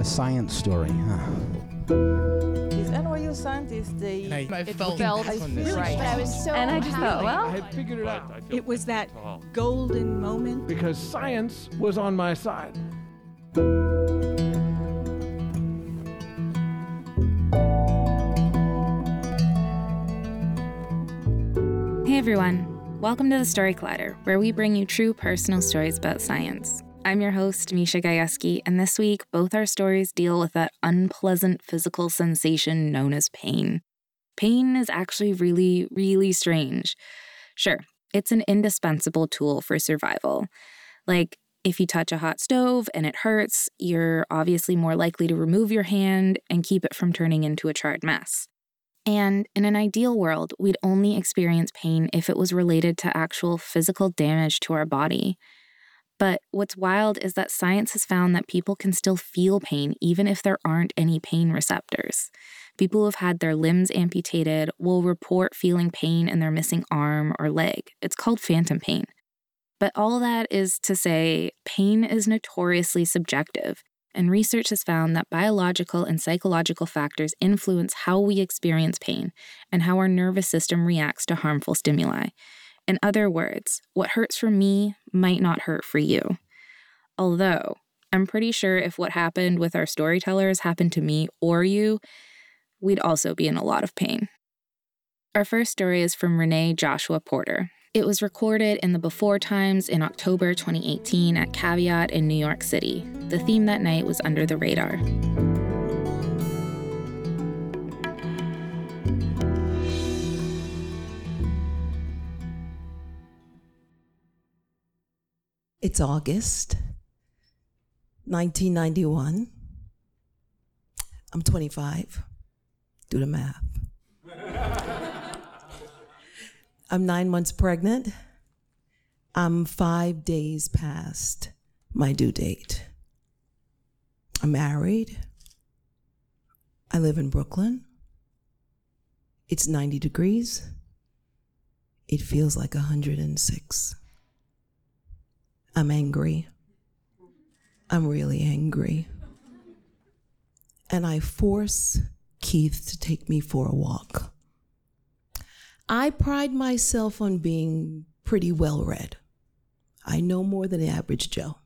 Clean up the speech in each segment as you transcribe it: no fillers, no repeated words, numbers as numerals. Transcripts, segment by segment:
A science story, huh? These NYU scientists, I figured it out. It was that golden moment. Because science was on my side. Hey everyone, welcome to the Story Collider, where we bring you true personal stories about science. I'm your host, Misha Gajewski, and this week, both our stories deal with that unpleasant physical sensation known as pain. Pain is actually really, really strange. Sure, it's an indispensable tool for survival. Like, if you touch a hot stove and it hurts, you're obviously more likely to remove your hand and keep it from turning into a charred mess. And in an ideal world, we'd only experience pain if it was related to actual physical damage to our body. But what's wild is that science has found that people can still feel pain even if there aren't any pain receptors. People who have had their limbs amputated will report feeling pain in their missing arm or leg. It's called phantom pain. But all that is to say, pain is notoriously subjective, and research has found that biological and psychological factors influence how we experience pain and how our nervous system reacts to harmful stimuli. In other words, what hurts for me might not hurt for you. Although, I'm pretty sure if what happened with our storytellers happened to me or you, we'd also be in a lot of pain. Our first story is from Renee Joshua-Porter. It was recorded in the Before Times in October 2018 at Caveat in New York City. The theme that night was Under the Radar. It's August, 1991. I'm 25. Do the math. I'm 9 months pregnant. I'm 5 days past my due date. I'm married. I live in Brooklyn. It's 90 degrees. It feels like 106. I'm angry. I'm really angry. And I force Keith to take me for a walk. I pride myself on being pretty well read. I know more than the average Joe.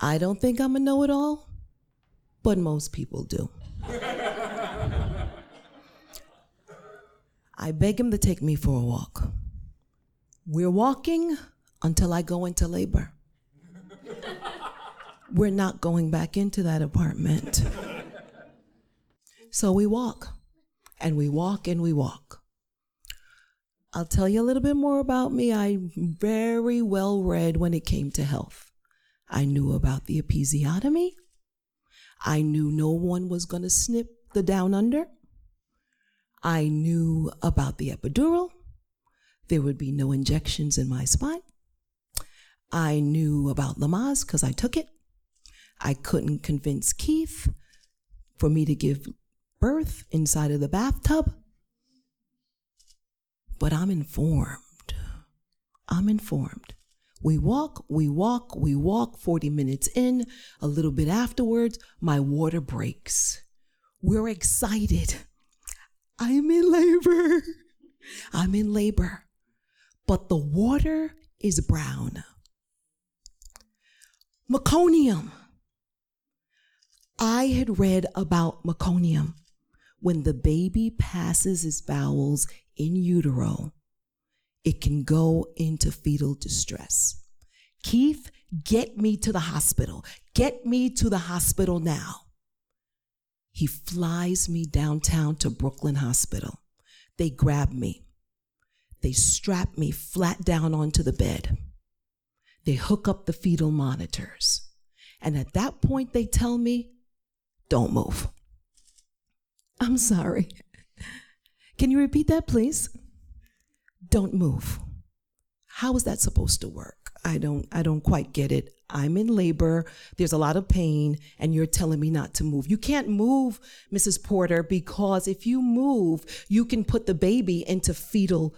I don't think I'm a know-it-all, but most people do. I beg him to take me for a walk. We're walking until I go into labor. We're not going back into that apartment. So we walk, and we walk, and we walk. I'll tell you a little bit more about me. I'm very well read when it came to health. I knew about the episiotomy. I knew no one was gonna snip the down under. I knew about the epidural. There would be no injections in my spine. I knew about Lamaze because I took it. I couldn't convince Keith for me to give birth inside of the bathtub. But I'm informed. I'm informed. We walk, 40 minutes in, a little bit afterwards, my water breaks. We're excited. I'm in labor. But the water is brown. Meconium. I had read about meconium. When the baby passes his bowels in utero, it can go into fetal distress. Keith, get me to the hospital. Get me to the hospital now. He flies me downtown to Brooklyn Hospital. They grab me. They strap me flat down onto the bed. They hook up the fetal monitors. And at that point, they tell me, don't move. I'm sorry. Can you repeat that, please? Don't move. How is that supposed to work? I don't quite get it. I'm in labor, there's a lot of pain, and you're telling me not to move. You can't move, Mrs. Porter, because if you move, you can put the baby into fetal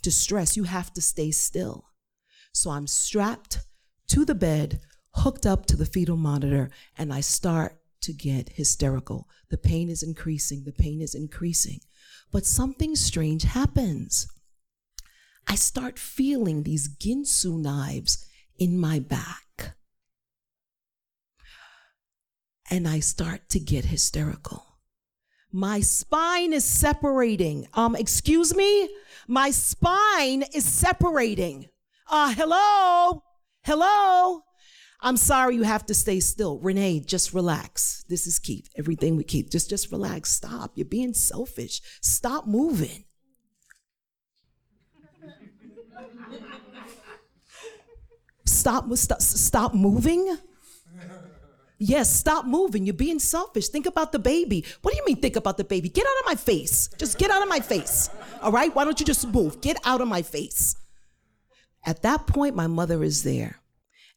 distress. You have to stay still. So I'm strapped to the bed, hooked up to the fetal monitor, and I start to get hysterical. The pain is increasing, But something strange happens. I start feeling these Ginsu knives in my back. And I start to get hysterical. My spine is separating. Excuse me? My spine is separating. Hello? I'm sorry, you have to stay still. Renee, just relax. This is Keith. Everything we keep. Just relax. Stop. You're being selfish. Stop moving. Stop moving? Yes, stop moving. You're being selfish. Think about the baby. What do you mean think about the baby? Get out of my face. Just get out of my face. All right? Why don't you just move? Get out of my face. At that point, my mother is there.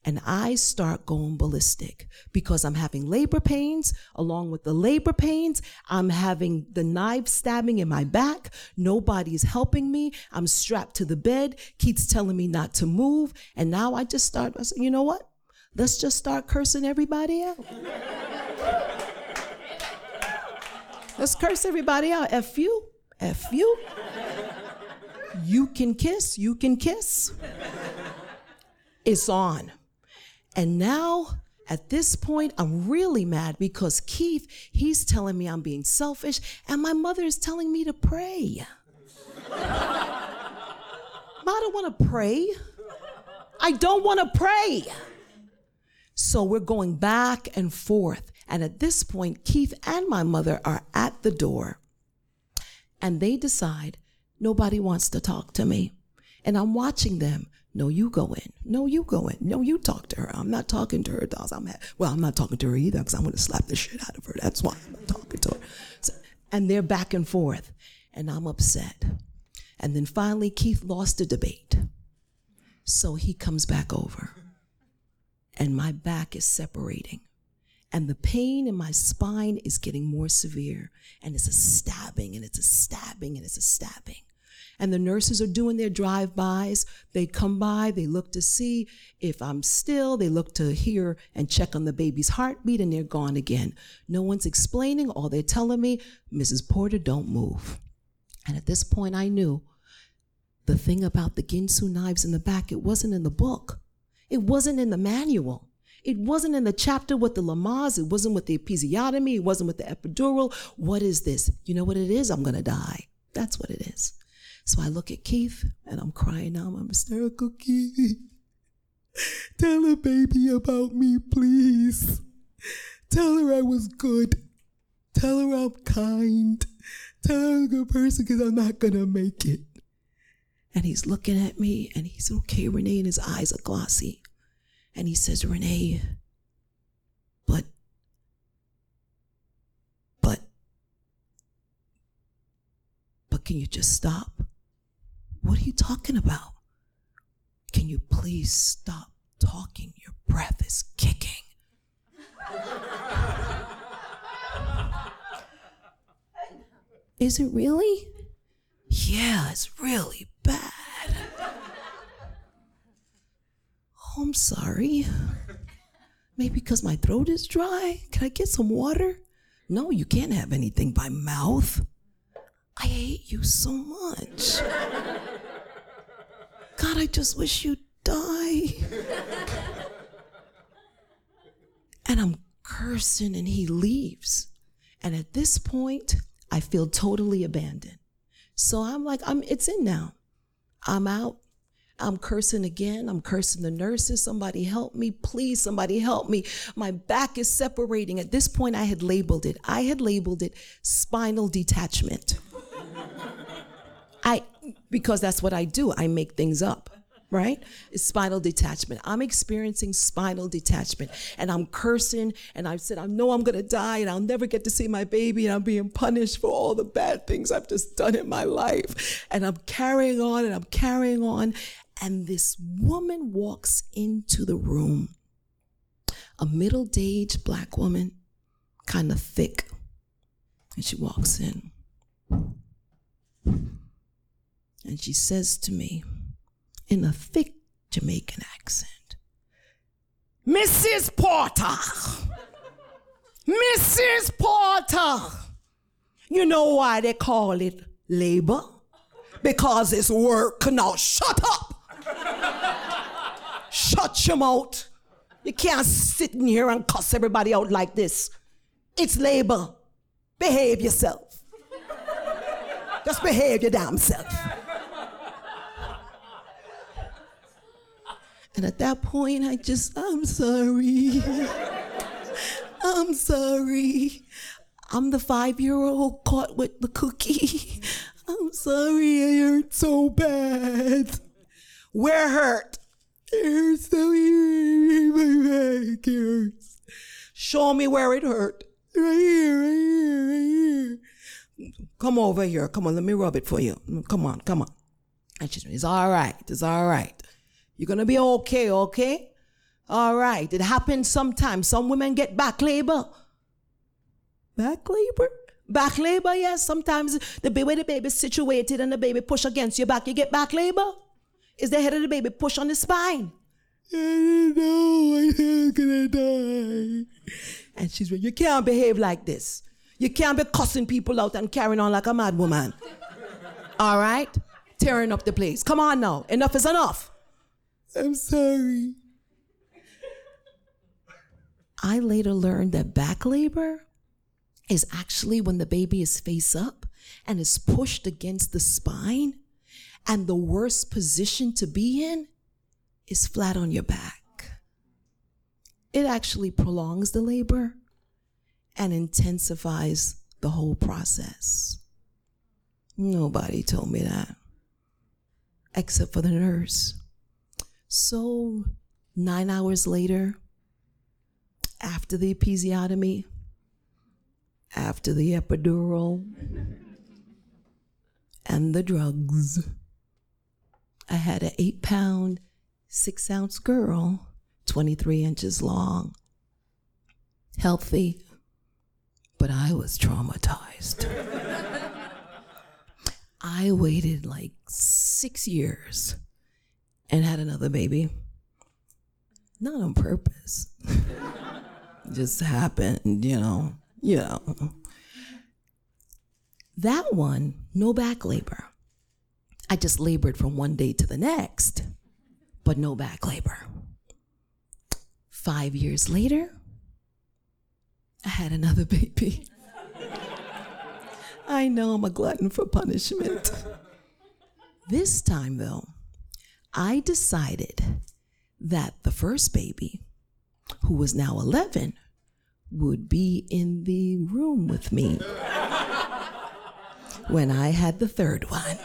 And I start going ballistic because I'm having labor pains. Along with the labor pains, I'm having the knife stabbing in my back. Nobody's helping me. I'm strapped to the bed. Keith's telling me not to move. And now I said, you know what? Let's just start cursing everybody out. Let's curse everybody out. F you. You can kiss. It's on. And now, at this point, I'm really mad because Keith, he's telling me I'm being selfish, and my mother is telling me to pray. I don't want to pray. So we're going back and forth. And at this point, Keith and my mother are at the door, and they decide nobody wants to talk to me. And I'm watching them. No, you go in. No, you go in. No, you talk to her. I'm not talking to her, dolls. I'm not talking to her either because I'm going to slap the shit out of her. That's why I'm not talking to her. So, and they're back and forth, and I'm upset. And then finally, Keith lost the debate. So he comes back over, and my back is separating. And the pain in my spine is getting more severe, and it's a stabbing. And the nurses are doing their drive-bys. They come by, they look to see if I'm still, they look to hear and check on the baby's heartbeat, and they're gone again. No one's explaining. All they're telling me, Mrs. Porter, don't move. And at this point, I knew the thing about the Ginsu knives in the back, it wasn't in the book. It wasn't in the manual. It wasn't in the chapter with the Lamaze. It wasn't with the episiotomy. It wasn't with the epidural. What is this? You know what it is? I'm going to die. That's what it is. So I look at Keith, and I'm crying now. I'm hysterical. Keith, tell her baby about me, please. Tell her I was good. Tell her I'm kind. Tell her I'm a good person because I'm not going to make it. And he's looking at me, and he's okay, Renee, and his eyes are glossy. And he says, Renee, but can you just stop? What are you talking about? Can you please stop talking? Your breath is kicking. Is it really? Yeah, it's really bad. Oh, I'm sorry. Maybe because my throat is dry. Can I get some water? No, you can't have anything by mouth. I hate you so much. God, I just wish you'd die. And I'm cursing, and he leaves. And at this point, I feel totally abandoned. So I'm like, it's in now. I'm out. I'm cursing again. I'm cursing the nurses. Somebody help me. Please, somebody help me. My back is separating. At this point, I had labeled it. Spinal detachment. Because that's what I do. I make things up. right? It's spinal detachment. I'm experiencing spinal detachment, and I'm cursing, and I've said, I know I'm going to die, and I'll never get to see my baby, and I'm being punished for all the bad things I've just done in my life. And I'm carrying on, and I'm carrying on. And this woman walks into the room, a middle-aged Black woman, kind of thick, and she walks in. And she says to me, in a thick Jamaican accent, Mrs. Porter, Mrs. Porter, you know why they call it labor? Because it's work. Now shut up. Shut your mouth. You can't sit in here and cuss everybody out like this. It's labor. Behave yourself. Just behave your damn self. And at that point, I'm sorry. I'm sorry. I'm the 5-year-old caught with the cookie. I'm sorry, I hurt so bad. We're hurt. It hurts so my back hurts. Show me where it hurt. Right here, right here, right here. Come over here. Come on, let me rub it for you. Come on, come on. And she said, it's all right, it's all right. You're going to be okay, okay? All right. It happens sometimes. Some women get back labor. Back labor? Back labor, yes. Sometimes the baby's situated and the baby push against your back, you get back labor. Is the head of the baby push on the spine? I didn't know I was going to die. And she's like, you can't behave like this. You can't be cussing people out and carrying on like a mad woman. All right? Tearing up the place. Come on now. Enough is enough. I'm sorry. I later learned that back labor is actually when the baby is face up and is pushed against the spine, and the worst position to be in is flat on your back. It actually prolongs the labor and intensifies the whole process. Nobody told me that, except for the nurse. So 9 hours later, after the episiotomy, after the epidural, and the drugs, I had an 8-pound, 6-ounce girl, 23 inches long, healthy, but I was traumatized. I waited like 6 years and had another baby. Not on purpose. Just happened, you know. That one, no back labor. I just labored from one day to the next, but no back labor. 5 years later, I had another baby. I know I'm a glutton for punishment. This time though, I decided that the first baby, who was now 11, would be in the room with me when I had the third one.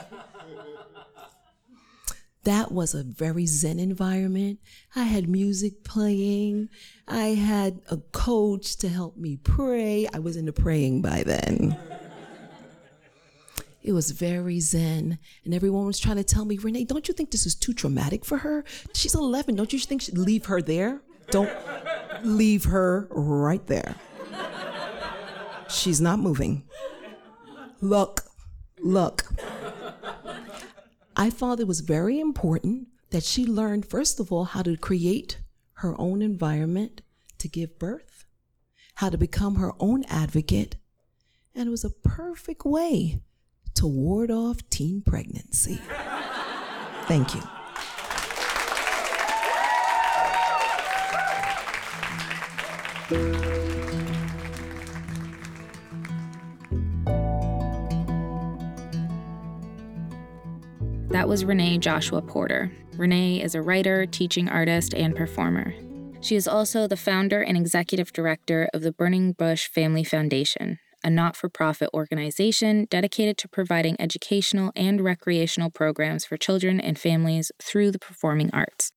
That was a very zen environment. I had music playing. I had a coach to help me pray. I was into praying by then. It was very zen, and everyone was trying to tell me, Renee, don't you think this is too traumatic for her? She's 11, don't you think she'd leave her there? Don't leave her right there. She's not moving. Look. I thought it was very important that she learned, first of all, how to create her own environment to give birth, how to become her own advocate, and it was a perfect way to ward off teen pregnancy. Thank you. That was Renee Joshua-Porter. Renee is a writer, teaching artist, and performer. She is also the founder and executive director of the Burning Bush Family Foundation, a not-for-profit organization dedicated to providing educational and recreational programs for children and families through the performing arts.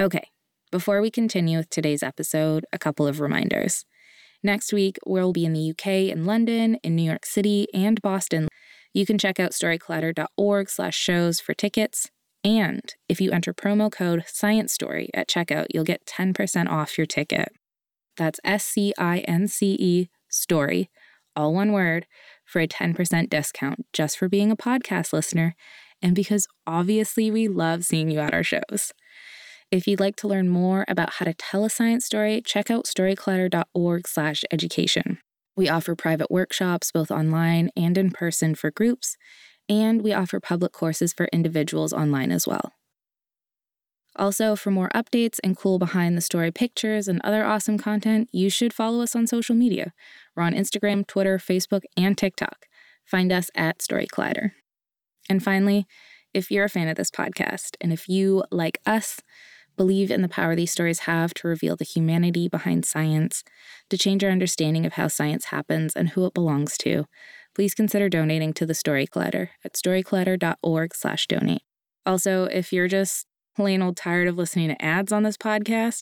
Okay, before we continue with today's episode, a couple of reminders. Next week, we'll be in the UK and London, in New York City, and Boston. You can check out storycollider.org/shows for tickets. And if you enter promo code ScienceStory at checkout, you'll get 10% off your ticket. That's SCINCE, STORY, all one word, for a 10% discount just for being a podcast listener and because obviously we love seeing you at our shows. If you'd like to learn more about how to tell a science story, check out storycollider.org/education. We offer private workshops both online and in person for groups, and we offer public courses for individuals online as well. Also, for more updates and cool behind-the-story pictures and other awesome content, you should follow us on social media. We're on Instagram, Twitter, Facebook, and TikTok. Find us at Story Collider. And finally, if you're a fan of this podcast, and if you, like us, believe in the power these stories have to reveal the humanity behind science, to change our understanding of how science happens and who it belongs to, please consider donating to the Story Collider at storycollider.org/donate. Also, if you're just plain old tired of listening to ads on this podcast,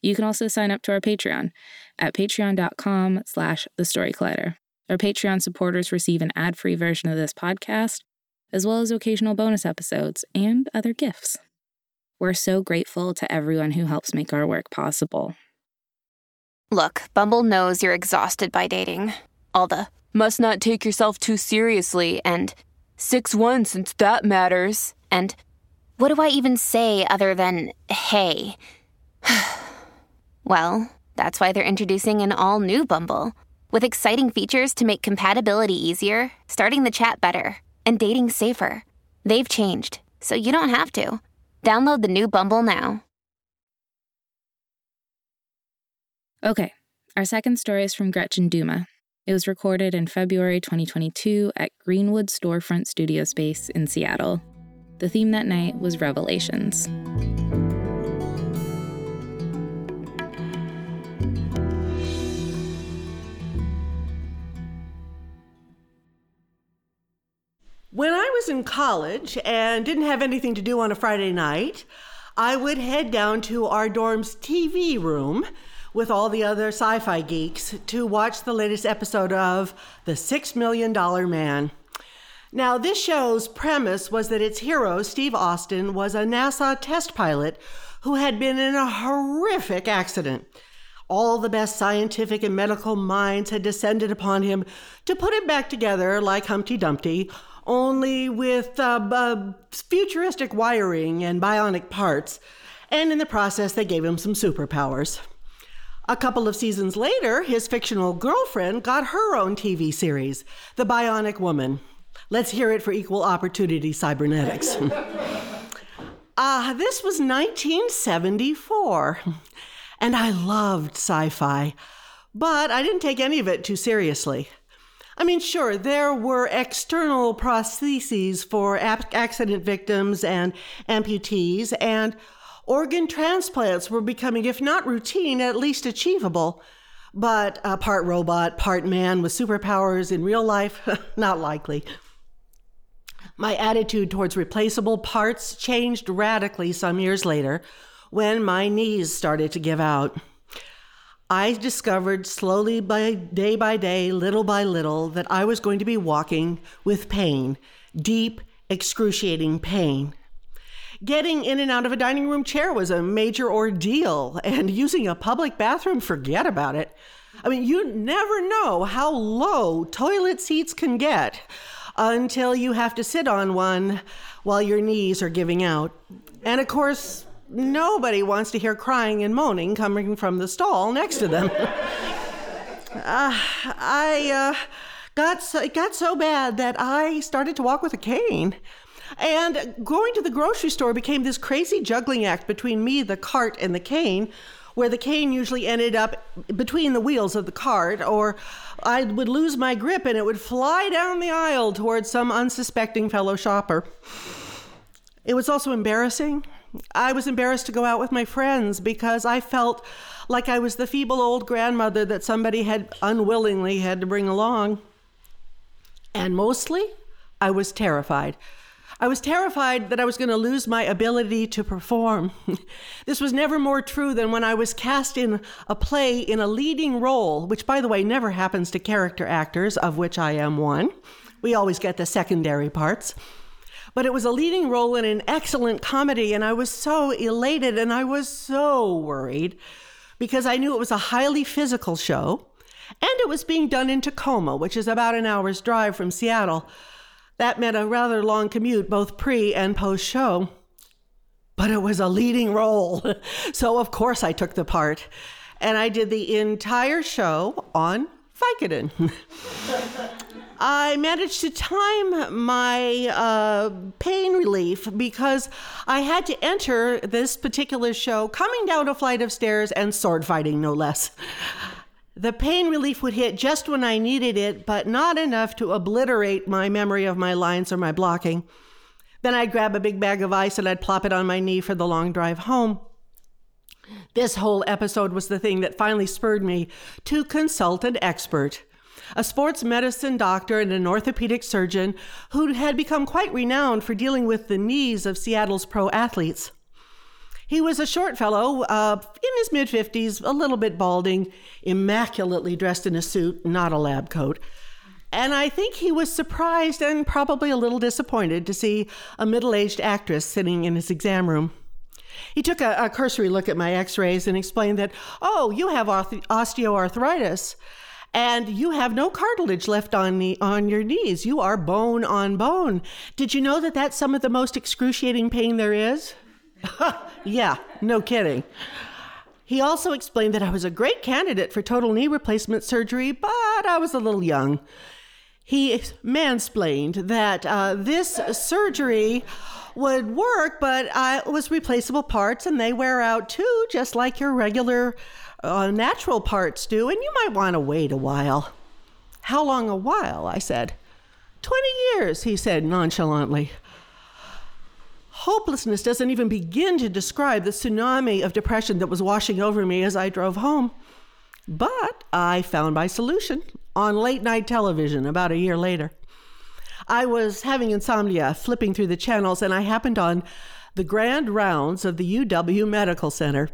you can also sign up to our Patreon at patreon.com/thestorycollider. Our Patreon supporters receive an ad-free version of this podcast, as well as occasional bonus episodes and other gifts. We're so grateful to everyone who helps make our work possible. Look, Bumble knows you're exhausted by dating. All the must not take yourself too seriously and 6'1" since that matters and what do I even say other than, hey? Well, that's why they're introducing an all-new Bumble, with exciting features to make compatibility easier, starting the chat better, and dating safer. They've changed, so you don't have to. Download the new Bumble now. Okay, our second story is from Gretchen Douma. It was recorded in February 2022 at Greenwood Storefront Studio Space in Seattle. The theme that night was revelations. When I was in college and didn't have anything to do on a Friday night, I would head down to our dorm's TV room with all the other sci-fi geeks to watch the latest episode of The $6 Million Man. Now, this show's premise was that its hero, Steve Austin, was a NASA test pilot who had been in a horrific accident. All the best scientific and medical minds had descended upon him to put him back together like Humpty Dumpty, only with futuristic wiring and bionic parts, and in the process they gave him some superpowers. A couple of seasons later, his fictional girlfriend got her own TV series, The Bionic Woman. Let's hear it for equal opportunity cybernetics. This was 1974, and I loved sci-fi, but I didn't take any of it too seriously. I mean, sure, there were external prostheses for accident victims and amputees, and organ transplants were becoming, if not routine, at least achievable. But part robot, part man with superpowers in real life, not likely. My attitude towards replaceable parts changed radically some years later when my knees started to give out. I discovered slowly, by day, little by little, that I was going to be walking with pain, deep, excruciating pain. Getting in and out of a dining room chair was a major ordeal, and using a public bathroom, forget about it. I mean, you never know how low toilet seats can get until you have to sit on one while your knees are giving out. And of course, nobody wants to hear crying and moaning coming from the stall next to them. It got so bad that I started to walk with a cane. And going to the grocery store became this crazy juggling act between me, the cart, and the cane, where the cane usually ended up between the wheels of the cart, or I would lose my grip and it would fly down the aisle towards some unsuspecting fellow shopper. It was also embarrassing. I was embarrassed to go out with my friends because I felt like I was the feeble old grandmother that somebody had unwillingly had to bring along. And mostly, I was terrified. I was terrified that I was going to lose my ability to perform. This was never more true than when I was cast in a play in a leading role, which, by the way, never happens to character actors, of which I am one. We always get the secondary parts. But it was a leading role in an excellent comedy, and I was so elated and I was so worried because I knew it was a highly physical show, and it was being done in Tacoma, which is about an hour's drive from Seattle. That meant a rather long commute, both pre and post show. But it was a leading role. So of course I took the part. And I did the entire show on Vicodin. I managed to time my pain relief because I had to enter this particular show coming down a flight of stairs and sword fighting, no less. The pain relief would hit just when I needed it, but not enough to obliterate my memory of my lines or my blocking. Then I'd grab a big bag of ice and I'd plop it on my knee for the long drive home. This whole episode was the thing that finally spurred me to consult an expert, a sports medicine doctor and an orthopedic surgeon who had become quite renowned for dealing with the knees of Seattle's pro athletes. He was a short fellow, in his mid-50s, a little bit balding, immaculately dressed in a suit, not a lab coat. And I think he was surprised and probably a little disappointed to see a middle-aged actress sitting in his exam room. He took a cursory look at my x-rays and explained that, oh, you have osteoarthritis, and you have no cartilage left on your knees. You are bone on bone. Did you know that that's some of the most excruciating pain there is? Yeah, no kidding. He also explained that I was a great candidate for total knee replacement surgery, but I was a little young. He mansplained that this surgery would work, but it was replaceable parts, and they wear out too, just like your regular natural parts do, and you might want to wait a while. How long a while? I said. 20 years, he said nonchalantly. Hopelessness doesn't even begin to describe the tsunami of depression that was washing over me as I drove home. But I found my solution on late-night television about a year later. I was having insomnia, flipping through the channels, and I happened on the grand rounds of the UW Medical Center.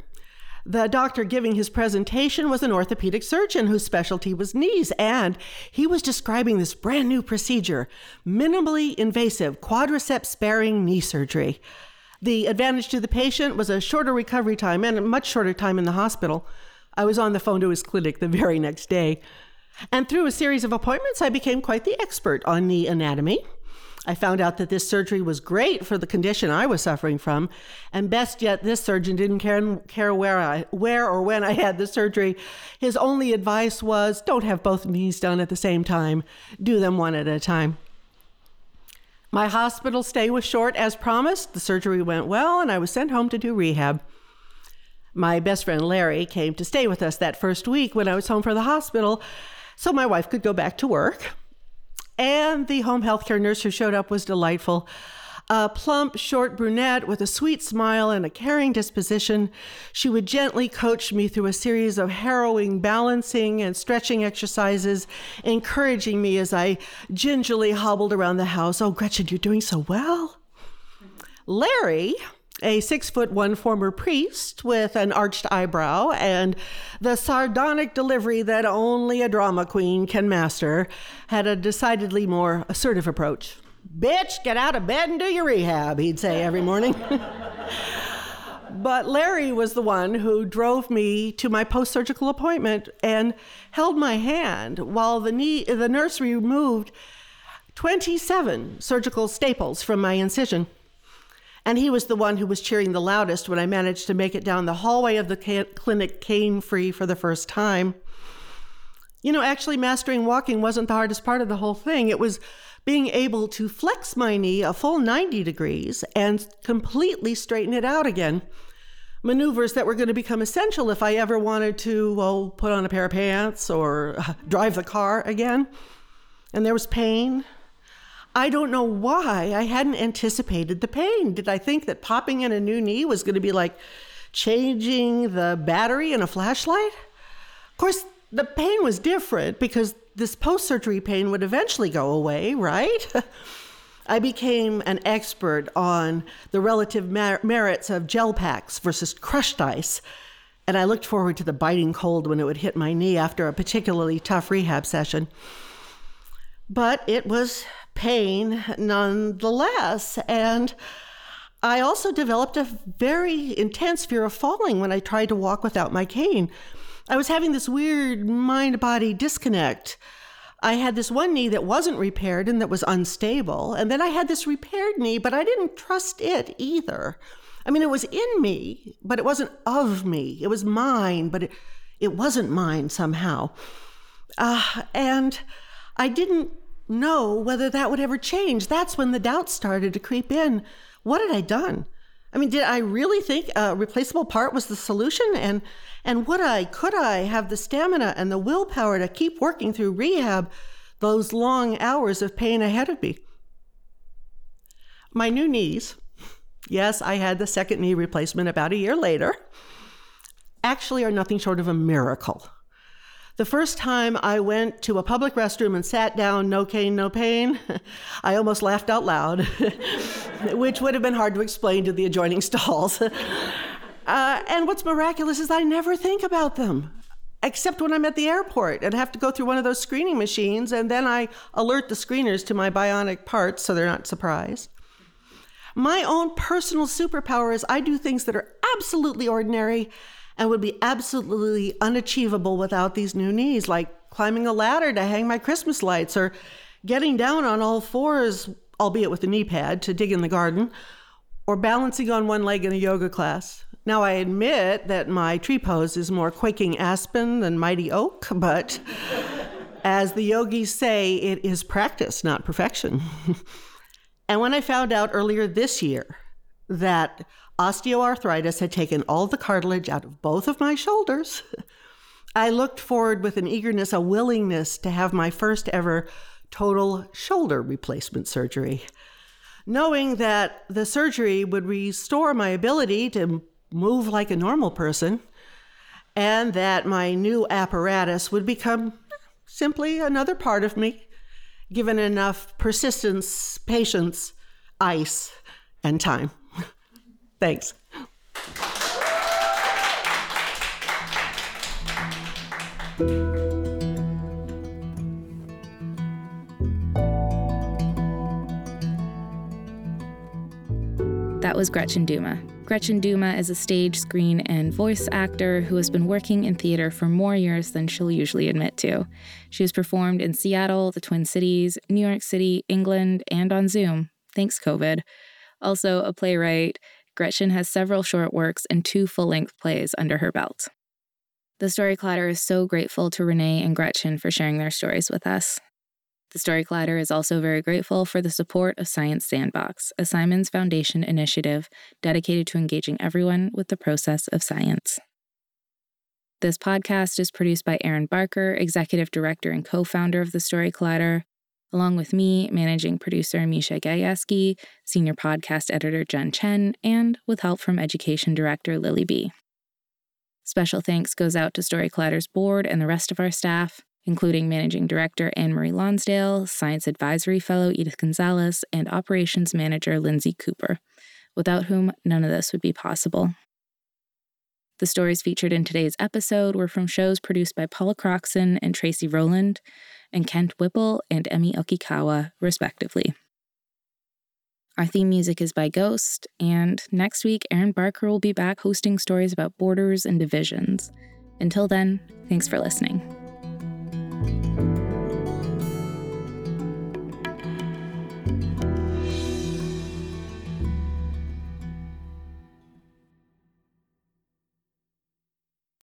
The doctor giving his presentation was an orthopedic surgeon whose specialty was knees, and he was describing this brand new procedure, minimally invasive quadriceps-sparing knee surgery. The advantage to the patient was a shorter recovery time and a much shorter time in the hospital. I was on the phone to his clinic the very next day. And through a series of appointments, I became quite the expert on knee anatomy. I found out that this surgery was great for the condition I was suffering from, and best yet, this surgeon didn't care where or when I had the surgery. His only advice was, don't have both knees done at the same time. Do them one at a time. My hospital stay was short as promised. The surgery went well, and I was sent home to do rehab. My best friend Larry came to stay with us that first week when I was home from the hospital, so my wife could go back to work. And the home health care nurse who showed up was delightful. A plump, short brunette with a sweet smile and a caring disposition. She would gently coach me through a series of harrowing balancing and stretching exercises, encouraging me as I gingerly hobbled around the house. Oh, Gretchen, you're doing so well. Larry, a 6'1" former priest with an arched eyebrow and the sardonic delivery that only a drama queen can master, had a decidedly more assertive approach. Bitch, get out of bed and do your rehab, he'd say every morning. But Larry was the one who drove me to my post-surgical appointment and held my hand while the nurse removed 27 surgical staples from my incision. And he was the one who was cheering the loudest when I managed to make it down the hallway of the clinic cane-free for the first time. You know, actually mastering walking wasn't the hardest part of the whole thing. It was being able to flex my knee a full 90 degrees and completely straighten it out again. Maneuvers that were going to become essential if I ever wanted to, well, put on a pair of pants or drive the car again. And there was pain. I don't know why I hadn't anticipated the pain. Did I think that popping in a new knee was going to be like changing the battery in a flashlight. Of course, the pain was different because this post-surgery pain would eventually go away, right? I became an expert on the relative merits of gel packs versus crushed ice, and I looked forward to the biting cold when it would hit my knee after a particularly tough rehab session. But it was pain nonetheless, and I also developed a very intense fear of falling when I tried to walk without my cane. I was having this weird mind-body disconnect. I had this one knee that wasn't repaired and that was unstable, and then I had this repaired knee, but I didn't trust it either. I mean, it was in me, but it wasn't of me. It was mine, but it wasn't mine somehow. And I didn't know whether that would ever change. That's when the doubts started to creep in. What had I done? I mean, did I really think a replaceable part was the solution? And could I have the stamina and the willpower to keep working through rehab, those long hours of pain ahead of me? My new knees. Yes, I had the second knee replacement about a year later. Actually are nothing short of a miracle. The first time I went to a public restroom and sat down, no cane, no pain, I almost laughed out loud, which would have been hard to explain to the adjoining stalls. And what's miraculous is I never think about them, except when I'm at the airport and have to go through one of those screening machines, and then I alert the screeners to my bionic parts so they're not surprised. My own personal superpower is I do things that are absolutely ordinary and would be absolutely unachievable without these new knees, like climbing a ladder to hang my Christmas lights or getting down on all fours, albeit with a knee pad, to dig in the garden, or balancing on one leg in a yoga class. Now, I admit that my tree pose is more quaking aspen than mighty oak, but as the yogis say, it is practice, not perfection. And when I found out earlier this year that osteoarthritis had taken all the cartilage out of both of my shoulders, I looked forward with an eagerness, a willingness to have my first ever total shoulder replacement surgery, knowing that the surgery would restore my ability to move like a normal person and that my new apparatus would become simply another part of me, given enough persistence, patience, ice, and time. Thanks. That was Gretchen Douma. Gretchen Douma is a stage, screen, and voice actor who has been working in theater for more years than she'll usually admit to. She has performed in Seattle, the Twin Cities, New York City, England, and on Zoom. Thanks, COVID. Also a playwright, Gretchen has several short works and 2 full-length plays under her belt. The Story Collider is so grateful to Renee and Gretchen for sharing their stories with us. The Story Collider is also very grateful for the support of Science Sandbox, a Simons Foundation initiative dedicated to engaging everyone with the process of science. This podcast is produced by Aaron Barker, executive director and co-founder of The Story Collider, along with me, managing producer Misha Gajewski, senior podcast editor Jen Chen, and with help from education director Lily B. Special thanks goes out to Story Collider's board and the rest of our staff, including managing director Anne-Marie Lonsdale, science advisory fellow Edith Gonzalez, and operations manager Lindsay Cooper, without whom none of this would be possible. The stories featured in today's episode were from shows produced by Paula Croxon and Tracy Rowland, and Kent Whipple and Emi Okikawa, respectively. Our theme music is by Ghost, and next week, Aaron Barker will be back hosting stories about borders and divisions. Until then, thanks for listening.